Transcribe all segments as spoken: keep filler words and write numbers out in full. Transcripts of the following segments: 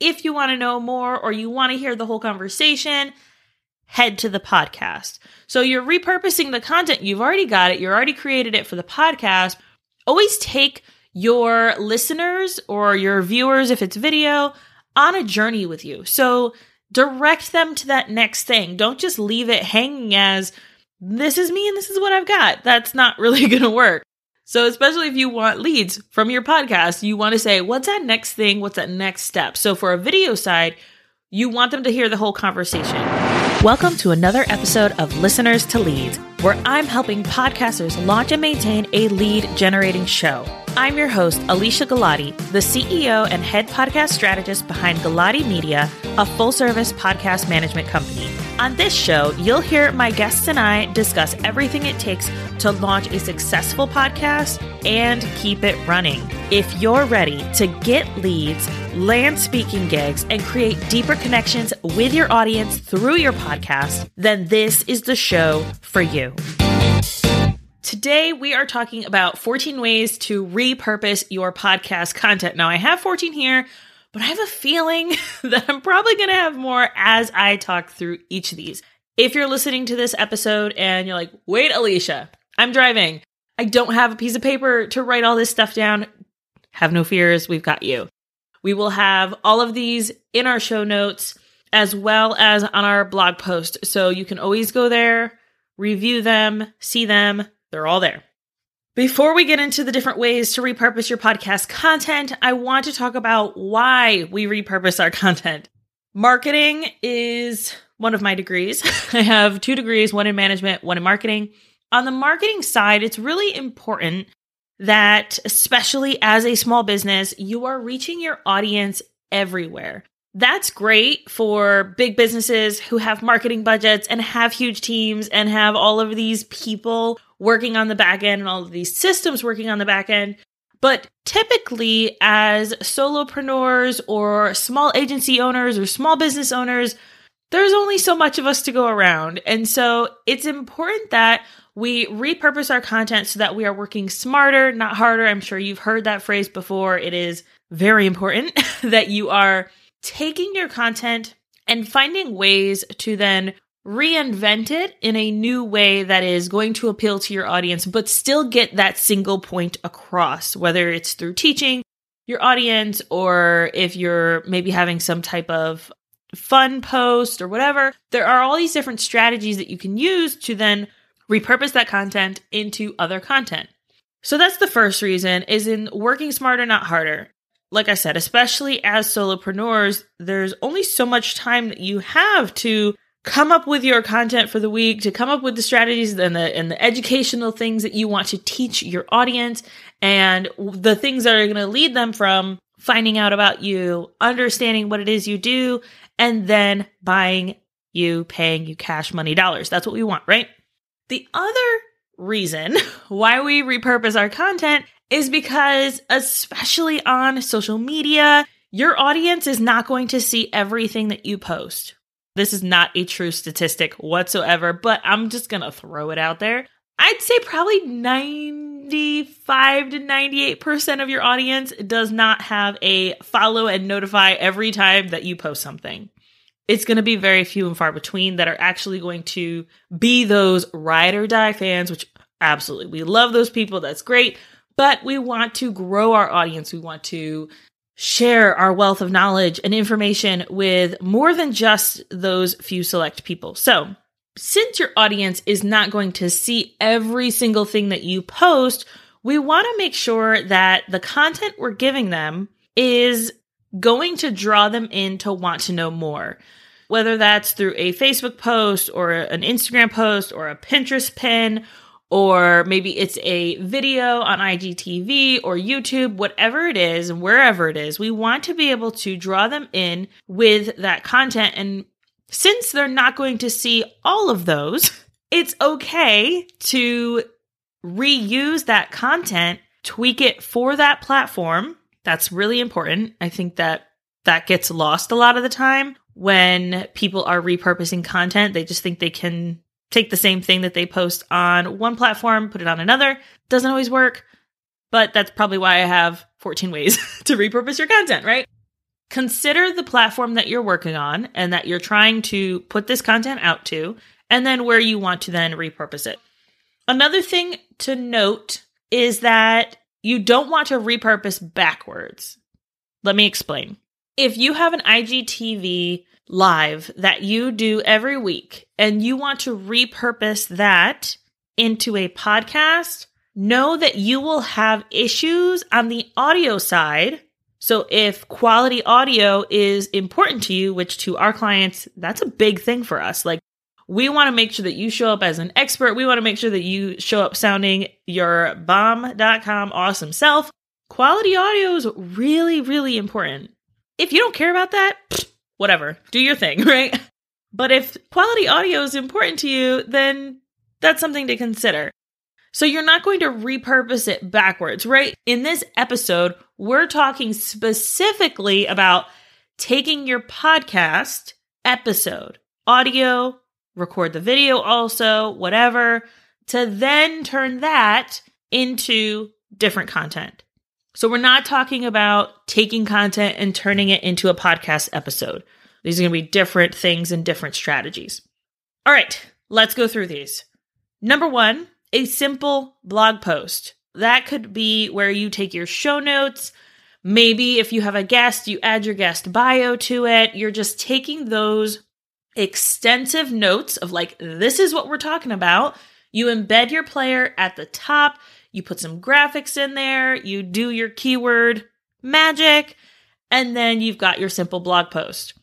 If you want to know more or you want to hear the whole conversation, head to the podcast. So you're repurposing the content. You've already got it. You already created it for the podcast. Always take your listeners or your viewers, if it's video, on a journey with you. So direct them to that next thing. Don't just leave it hanging as, this is me and this is what I've got. That's not really going to work. So especially if you want leads from your podcast, you want to say, what's that next thing? What's that next step? So for a video side, you want them to hear the whole conversation. Welcome to another episode of Listeners to Leads, where I'm helping podcasters launch and maintain a lead generating show. I'm your host, Alicia Galati, the C E O and head podcast strategist behind Galati Media, a full-service podcast management company. On this show, you'll hear my guests and I discuss everything it takes to launch a successful podcast and keep it running. If you're ready to get leads, land speaking gigs, and create deeper connections with your audience through your podcast, then this is the show for you. Today, we are talking about fourteen ways to repurpose your podcast content. Now, I have fourteen here, but I have a feeling that I'm probably going to have more as I talk through each of these. If you're listening to this episode and you're like, wait, Alicia, I'm driving. I don't have a piece of paper to write all this stuff down. Have no fears. We've got you. We will have all of these in our show notes as well as on our blog post. So you can always go there, review them, see them. They're all there. Before we get into the different ways to repurpose your podcast content, I want to talk about why we repurpose our content. Marketing is one of my degrees. I have two degrees, one in management, one in marketing. On the marketing side, it's really important that, especially as a small business, you are reaching your audience everywhere. That's great for big businesses who have marketing budgets and have huge teams and have all of these people working on the back end and all of these systems working on the back end. But typically as solopreneurs or small agency owners or small business owners, there's only so much of us to go around. And so it's important that we repurpose our content so that we are working smarter, not harder. I'm sure you've heard that phrase before. It is very important that you are taking your content and finding ways to then reinvent it in a new way that is going to appeal to your audience, but still get that single point across, whether it's through teaching your audience or if you're maybe having some type of fun post or whatever. There are all these different strategies that you can use to then repurpose that content into other content. So that's the first reason, is in working smarter, not harder. Like I said, especially as solopreneurs, there's only so much time that you have to come up with your content for the week, to come up with the strategies and the, and the educational things that you want to teach your audience and the things that are going to lead them from finding out about you, understanding what it is you do, and then buying you, paying you cash money dollars. That's what we want, right? The other reason why we repurpose our content is because, especially on social media, your audience is not going to see everything that you post. This is not a true statistic whatsoever, but I'm just going to throw it out there. I'd say probably ninety-five to ninety-eight percent of your audience does not have a follow and notify every time that you post something. It's going to be very few and far between that are actually going to be those ride or die fans, which absolutely, we love those people. That's great. But we want to grow our audience. We want to share our wealth of knowledge and information with more than just those few select people. So since your audience is not going to see every single thing that you post, we want to make sure that the content we're giving them is going to draw them in to want to know more, whether that's through a Facebook post or an Instagram post or a Pinterest pin, or maybe it's a video on I G T V or YouTube, whatever it is, and wherever it is, we want to be able to draw them in with that content. And since they're not going to see all of those, it's okay to reuse that content, tweak it for that platform. That's really important. I think that that gets lost a lot of the time when people are repurposing content. They just think they can take the same thing that they post on one platform, put it on another. Doesn't always work, but that's probably why I have fourteen ways to repurpose your content, right? Consider the platform that you're working on and that you're trying to put this content out to, and then where you want to then repurpose it. Another thing to note is that you don't want to repurpose backwards. Let me explain. If you have an I G T V live that you do every week and you want to repurpose that into a podcast, know that you will have issues on the audio side. So if quality audio is important to you, which to our clients, that's a big thing for us. Like, we want to make sure that you show up as an expert. We want to make sure that you show up sounding your bomb dot com awesome self. Quality audio is really, really important. If you don't care about that, whatever, do your thing, right? But if quality audio is important to you, then that's something to consider. So you're not going to repurpose it backwards, right? In this episode, we're talking specifically about taking your podcast episode, audio, record the video also, whatever, to then turn that into different content. So we're not talking about taking content and turning it into a podcast episode. These are going to be different things and different strategies. All right, let's go through these. Number one, a simple blog post. That could be where you take your show notes. Maybe if you have a guest, you add your guest bio to it. You're just taking those extensive notes of like, this is what we're talking about. You embed your player at the top. You put some graphics in there, you do your keyword magic, and then you've got your simple blog post.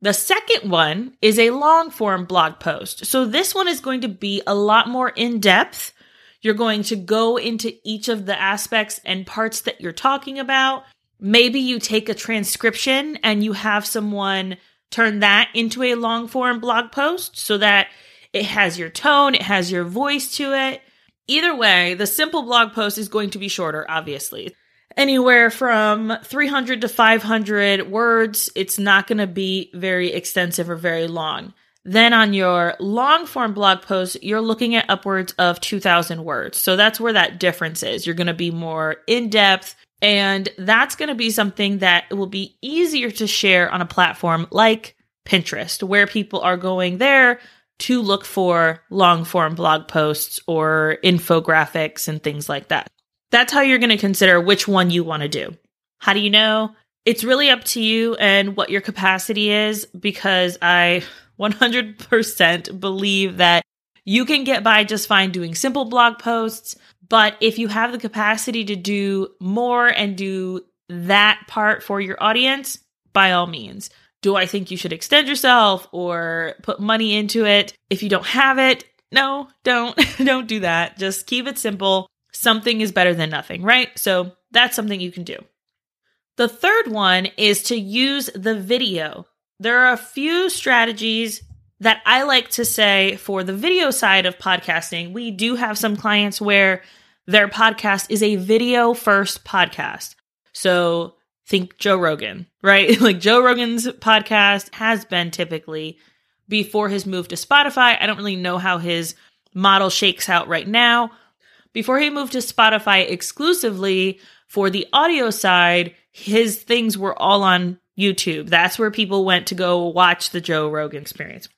The second one is a long form blog post. So this one is going to be a lot more in depth. You're going to go into each of the aspects and parts that you're talking about. Maybe you take a transcription and you have someone turn that into a long form blog post so that it has your tone, it has your voice to it. Either way, the simple blog post is going to be shorter, obviously. Anywhere from three hundred to five hundred words, it's not going to be very extensive or very long. Then on your long-form blog post, you're looking at upwards of two thousand words. So that's where that difference is. You're going to be more in-depth, and that's going to be something that will be easier to share on a platform like Pinterest, where people are going there to look for long-form blog posts or infographics and things like that. That's how you're going to consider which one you want to do. How do you know? It's really up to you and what your capacity is, because I one hundred percent believe that you can get by just fine doing simple blog posts, but if you have the capacity to do more and do that part for your audience, by all means. Do I think you should extend yourself or put money into it if you don't have it? No, don't. Don't do that. Just keep it simple. Something is better than nothing, right? So that's something you can do. The third one is to use the video. There are a few strategies that I like to say for the video side of podcasting. We do have some clients where their podcast is a video first podcast. So think Joe Rogan, right? Like Joe Rogan's podcast has been typically before his move to Spotify. I don't really know how his model shakes out right now. Before he moved to Spotify exclusively for the audio side, his things were all on YouTube. That's where people went to go watch the Joe Rogan Experience.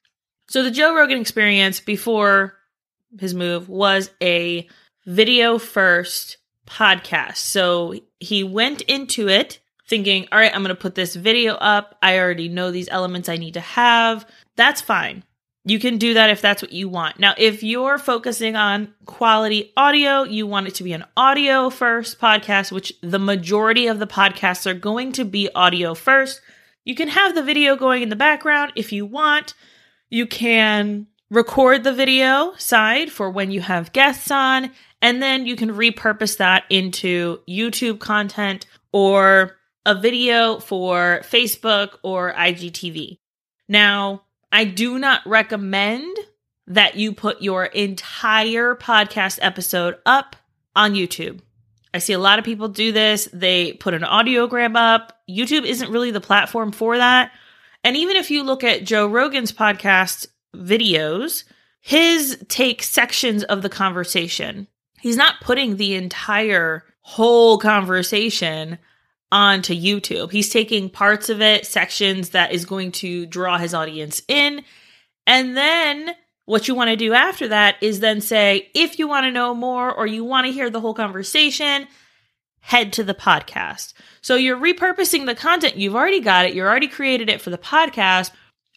So the Joe Rogan Experience before his move was a video first podcast. So he went into it thinking, all right, I'm going to put this video up. I already know these elements I need to have. That's fine. You can do that if that's what you want. Now, if you're focusing on quality audio, you want it to be an audio first podcast, which the majority of the podcasts are going to be audio first. You can have the video going in the background if you want. You can record the video side for when you have guests on, and then you can repurpose that into YouTube content or a video for Facebook or I G T V. Now, I do not recommend that you put your entire podcast episode up on YouTube. I see a lot of people do this. They put an audiogram up. YouTube isn't really the platform for that. And even if you look at Joe Rogan's podcast videos, his takes sections of the conversation. He's not putting the entire whole conversation onto YouTube. He's taking parts of it, sections that is going to draw his audience in. And then what you want to do after that is then say, if you want to know more or you want to hear the whole conversation, head to the podcast. So you're repurposing the content. You've already got it. You already created it for the podcast.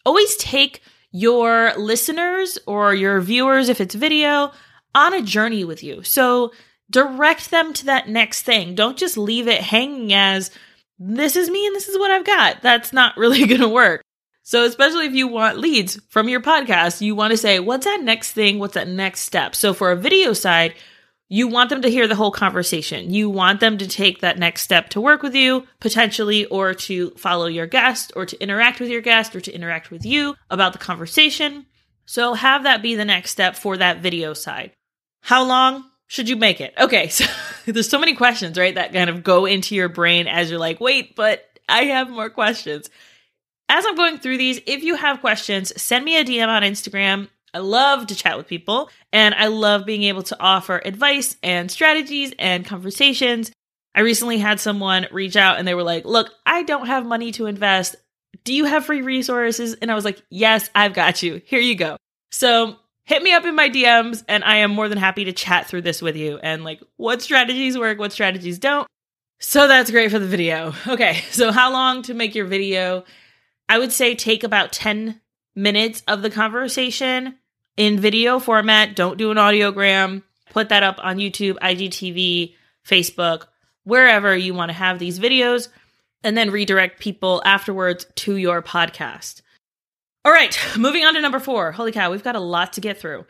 Always take your listeners or your viewers, if it's video, on a journey with you. So direct them to that next thing. Don't just leave it hanging as, this is me and this is what I've got. That's not really going to work. So especially if you want leads from your podcast, you want to say, what's that next thing? What's that next step? So for a video side, you want them to hear the whole conversation. You want them to take that next step to work with you potentially, or to follow your guest, or to interact with your guest, or to interact with you about the conversation. So have that be the next step for that video side. How long should you make it? Okay, so there's so many questions, right, that kind of go into your brain as you're like, wait, but I have more questions. As I'm going through these, if you have questions, send me a D M on Instagram. I love to chat with people, and I love being able to offer advice and strategies and conversations. I recently had someone reach out and they were like, look, I don't have money to invest. Do you have free resources? And I was like, yes, I've got you. Here you go. So hit me up in my D Ms, and I am more than happy to chat through this with you and like what strategies work, what strategies don't. So that's great for the video. Okay, so how long to make your video? I would say take about ten minutes of the conversation in video format. Don't do an audiogram. Put that up on YouTube, I G T V, Facebook, wherever you want to have these videos, and then redirect people afterwards to your podcast. All right, moving on to number four. Holy cow, we've got a lot to get through.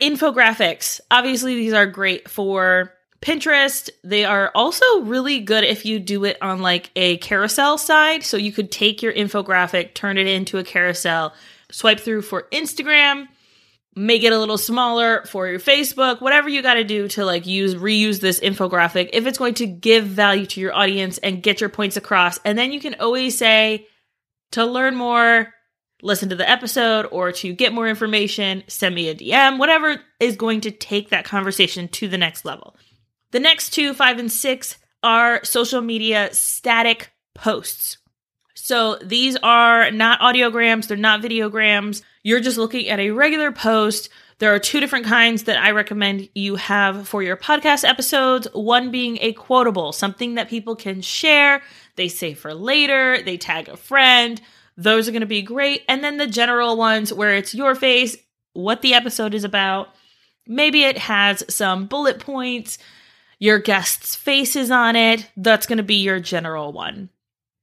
Infographics. Obviously, these are great for Pinterest. They are also really good if you do it on like a carousel side. So you could take your infographic, turn it into a carousel, swipe through for Instagram, make it a little smaller for your Facebook, whatever you got to do to like use, reuse this infographic if it's going to give value to your audience and get your points across. And then you can always say, to learn more, listen to the episode, or to get more information, send me a D M, whatever is going to take that conversation to the next level. The next two, five and six, are social media static posts. So these are not audiograms. They're not videograms. You're just looking at a regular post. There are two different kinds that I recommend you have for your podcast episodes. One being a quotable, something that people can share. They save for later. They tag a friend. Those are going to be great. And then the general ones where it's your face, what the episode is about. Maybe it has some bullet points, your guest's face is on it. That's going to be your general one.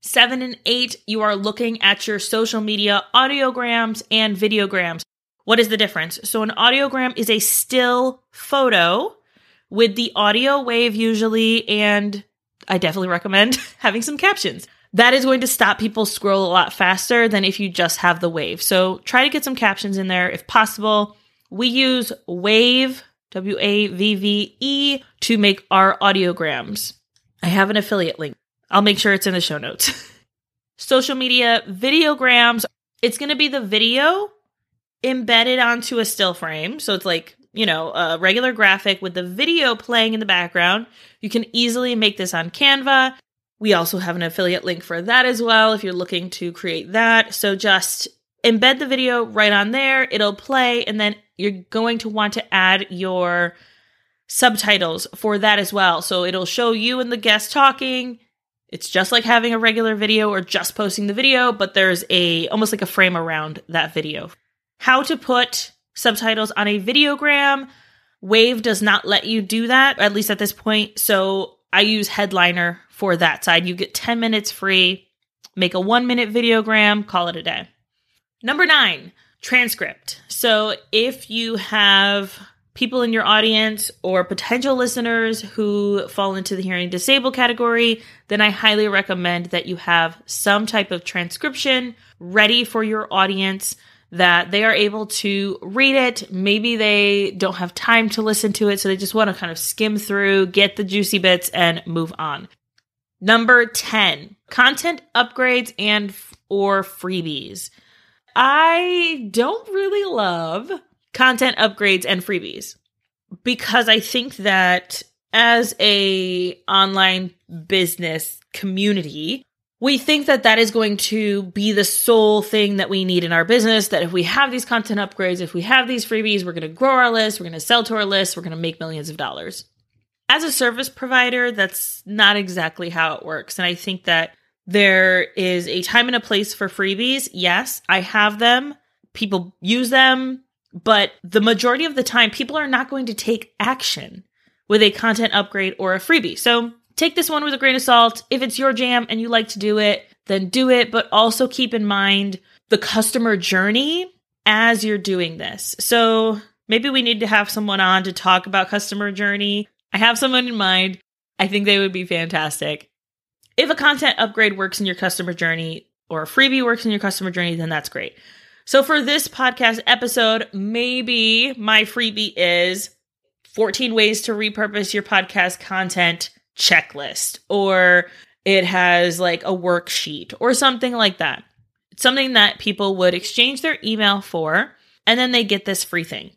Seven and eight, you are looking at your social media audiograms and videograms. What is the difference? So an audiogram is a still photo with the audio wave usually, and I definitely recommend having some captions. That is going to stop people scroll a lot faster than if you just have the wave. So try to get some captions in there if possible. We use Wave, W A V V E, to make our audiograms. I have an affiliate link. I'll make sure it's in the show notes. Social media videograms. It's going to be the video embedded onto a still frame. So it's like, you know, a regular graphic with the video playing in the background. You can easily make this on Canva. We also have an affiliate link for that as well if you're looking to create that. So just embed the video right on there. It'll play, and then you're going to want to add your subtitles for that as well. So it'll show you and the guest talking. It's just like having a regular video or just posting the video, but there's a almost like a frame around that video. How to put subtitles on a videogram. Wave does not let you do that, at least at this point. So I use Headliner for that side. You get ten minutes free. Make a one minute videogram, call it a day. Number nine. Transcript. So if you have people in your audience or potential listeners who fall into the hearing disabled category, then I highly recommend that you have some type of transcription ready for your audience that they are able to read it. Maybe they don't have time to listen to it, so they just want to kind of skim through, get the juicy bits, and move on. Number ten, content upgrades and or freebies. I don't really love content upgrades and freebies because I think that as a online business community, we think that that is going to be the sole thing that we need in our business, that if we have these content upgrades, if we have these freebies, we're going to grow our list, we're going to sell to our list, we're going to make millions of dollars. As a service provider, that's not exactly how it works. And I think that there is a time and a place for freebies. Yes, I have them. People use them. But the majority of the time, people are not going to take action with a content upgrade or a freebie. So take this one with a grain of salt. If it's your jam and you like to do it, then do it. But also keep in mind the customer journey as you're doing this. So maybe we need to have someone on to talk about customer journey. I have someone in mind. I think they would be fantastic. If a content upgrade works in your customer journey or a freebie works in your customer journey, then that's great. So for this podcast episode, maybe my freebie is fourteen ways to repurpose your podcast content checklist, or it has like a worksheet or something like that. It's something that people would exchange their email for, and then they get this free thing.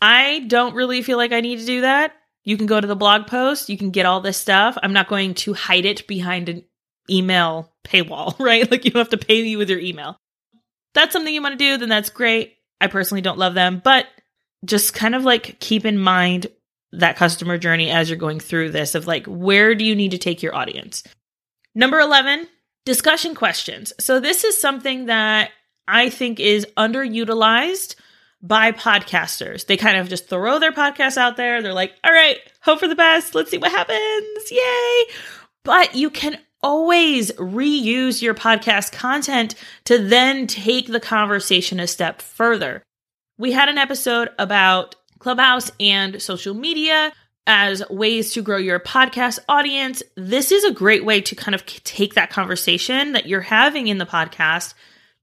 I don't really feel like I need to do that. You can go to the blog post. You can get all this stuff. I'm not going to hide it behind an email paywall, right? Like, you have to pay me with your email. That's something you want to do, then that's great. I personally don't love them, but just kind of like keep in mind that customer journey as you're going through this of like, where do you need to take your audience? Number eleven, discussion questions. So this is something that I think is underutilized by podcasters. They kind of just throw their podcasts out there. They're like, all right, hope for the best. Let's see what happens. Yay. But you can always reuse your podcast content to then take the conversation a step further. We had an episode about Clubhouse and social media as ways to grow your podcast audience. This is a great way to kind of take that conversation that you're having in the podcast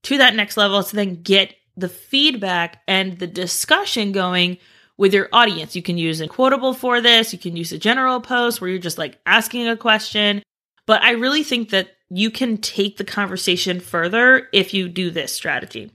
to that next level to then get the feedback and the discussion going with your audience. You can use a quotable for this. You can use a general post where you're just like asking a question. But I really think that you can take the conversation further if you do this strategy.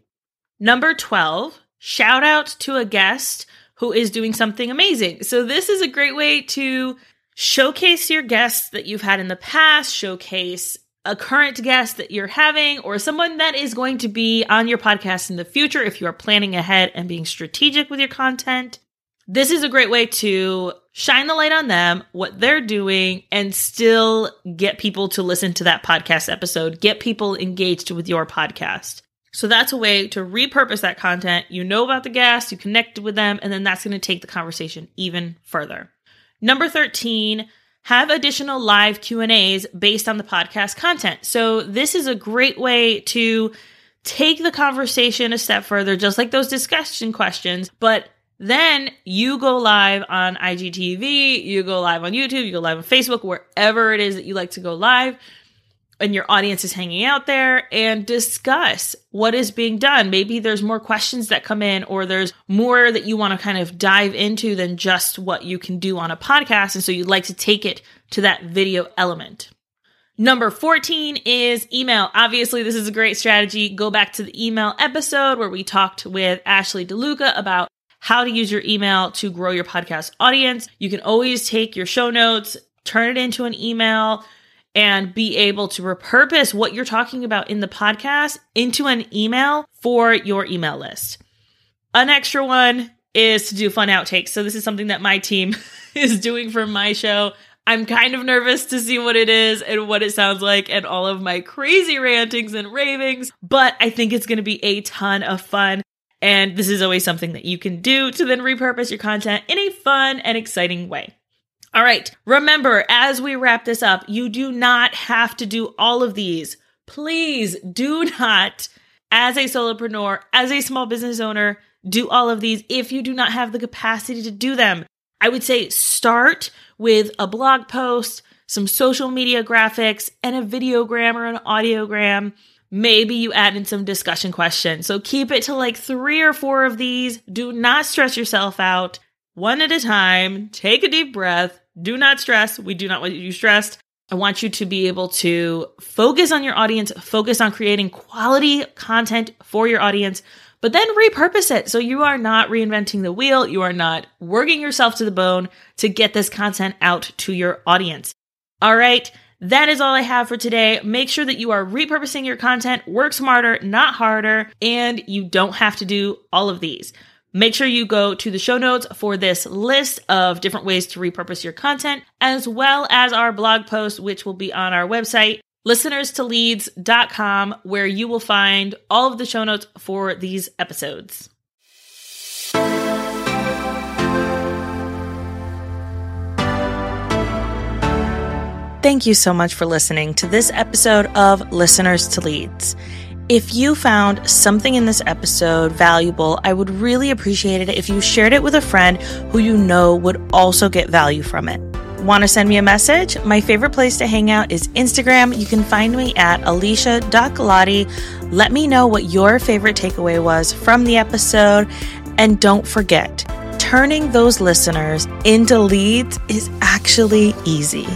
Number twelve, shout out to a guest who is doing something amazing. So this is a great way to showcase your guests that you've had in the past, showcase a current guest that you're having, or someone that is going to be on your podcast in the future if you are planning ahead and being strategic with your content. This is a great way to shine the light on them, what they're doing, and still get people to listen to that podcast episode, get people engaged with your podcast. So that's a way to repurpose that content. You know about the guests, you connected with them, and then that's going to take the conversation even further. Number thirteen, have additional live Q and A's based on the podcast content. So this is a great way to take the conversation a step further, just like those discussion questions, but then you go live on I G T V, you go live on YouTube, you go live on Facebook, wherever it is that you like to go live, and your audience is hanging out there, and discuss what is being done. Maybe there's more questions that come in, or there's more that you want to kind of dive into than just what you can do on a podcast, and so you'd like to take it to that video element. Number fourteen is email. Obviously, this is a great strategy. Go back to the email episode where we talked with Ashley DeLuca about how to use your email to grow your podcast audience. You can always take your show notes, turn it into an email, and be able to repurpose what you're talking about in the podcast into an email for your email list. An extra one is to do fun outtakes. So this is something that my team is doing for my show. I'm kind of nervous to see what it is and what it sounds like and all of my crazy rantings and ravings, but I think it's going to be a ton of fun. And this is always something that you can do to then repurpose your content in a fun and exciting way. All right. Remember, as we wrap this up, you do not have to do all of these. Please do not, as a solopreneur, as a small business owner, do all of these if you do not have the capacity to do them. I would say start with a blog post, some social media graphics, and a videogram or an audiogram. Maybe you add in some discussion questions. So keep it to like three or four of these. Do not stress yourself out. One at a time. Take a deep breath. Do not stress. We do not want you stressed. I want you to be able to focus on your audience, focus on creating quality content for your audience, but then repurpose it. So you are not reinventing the wheel. You are not working yourself to the bone to get this content out to your audience. All right. That is all I have for today. Make sure that you are repurposing your content, work smarter, not harder, and you don't have to do all of these. Make sure you go to the show notes for this list of different ways to repurpose your content, as well as our blog post, which will be on our website, listeners to leads dot com, where you will find all of the show notes for these episodes. Thank you so much for listening to this episode of Listeners to Leads. If you found something in this episode valuable, I would really appreciate it if you shared it with a friend who you know would also get value from it. Want to send me a message? My favorite place to hang out is Instagram. You can find me at alicia galati. Let me know what your favorite takeaway was from the episode. And don't forget, turning those listeners into leads is actually easy.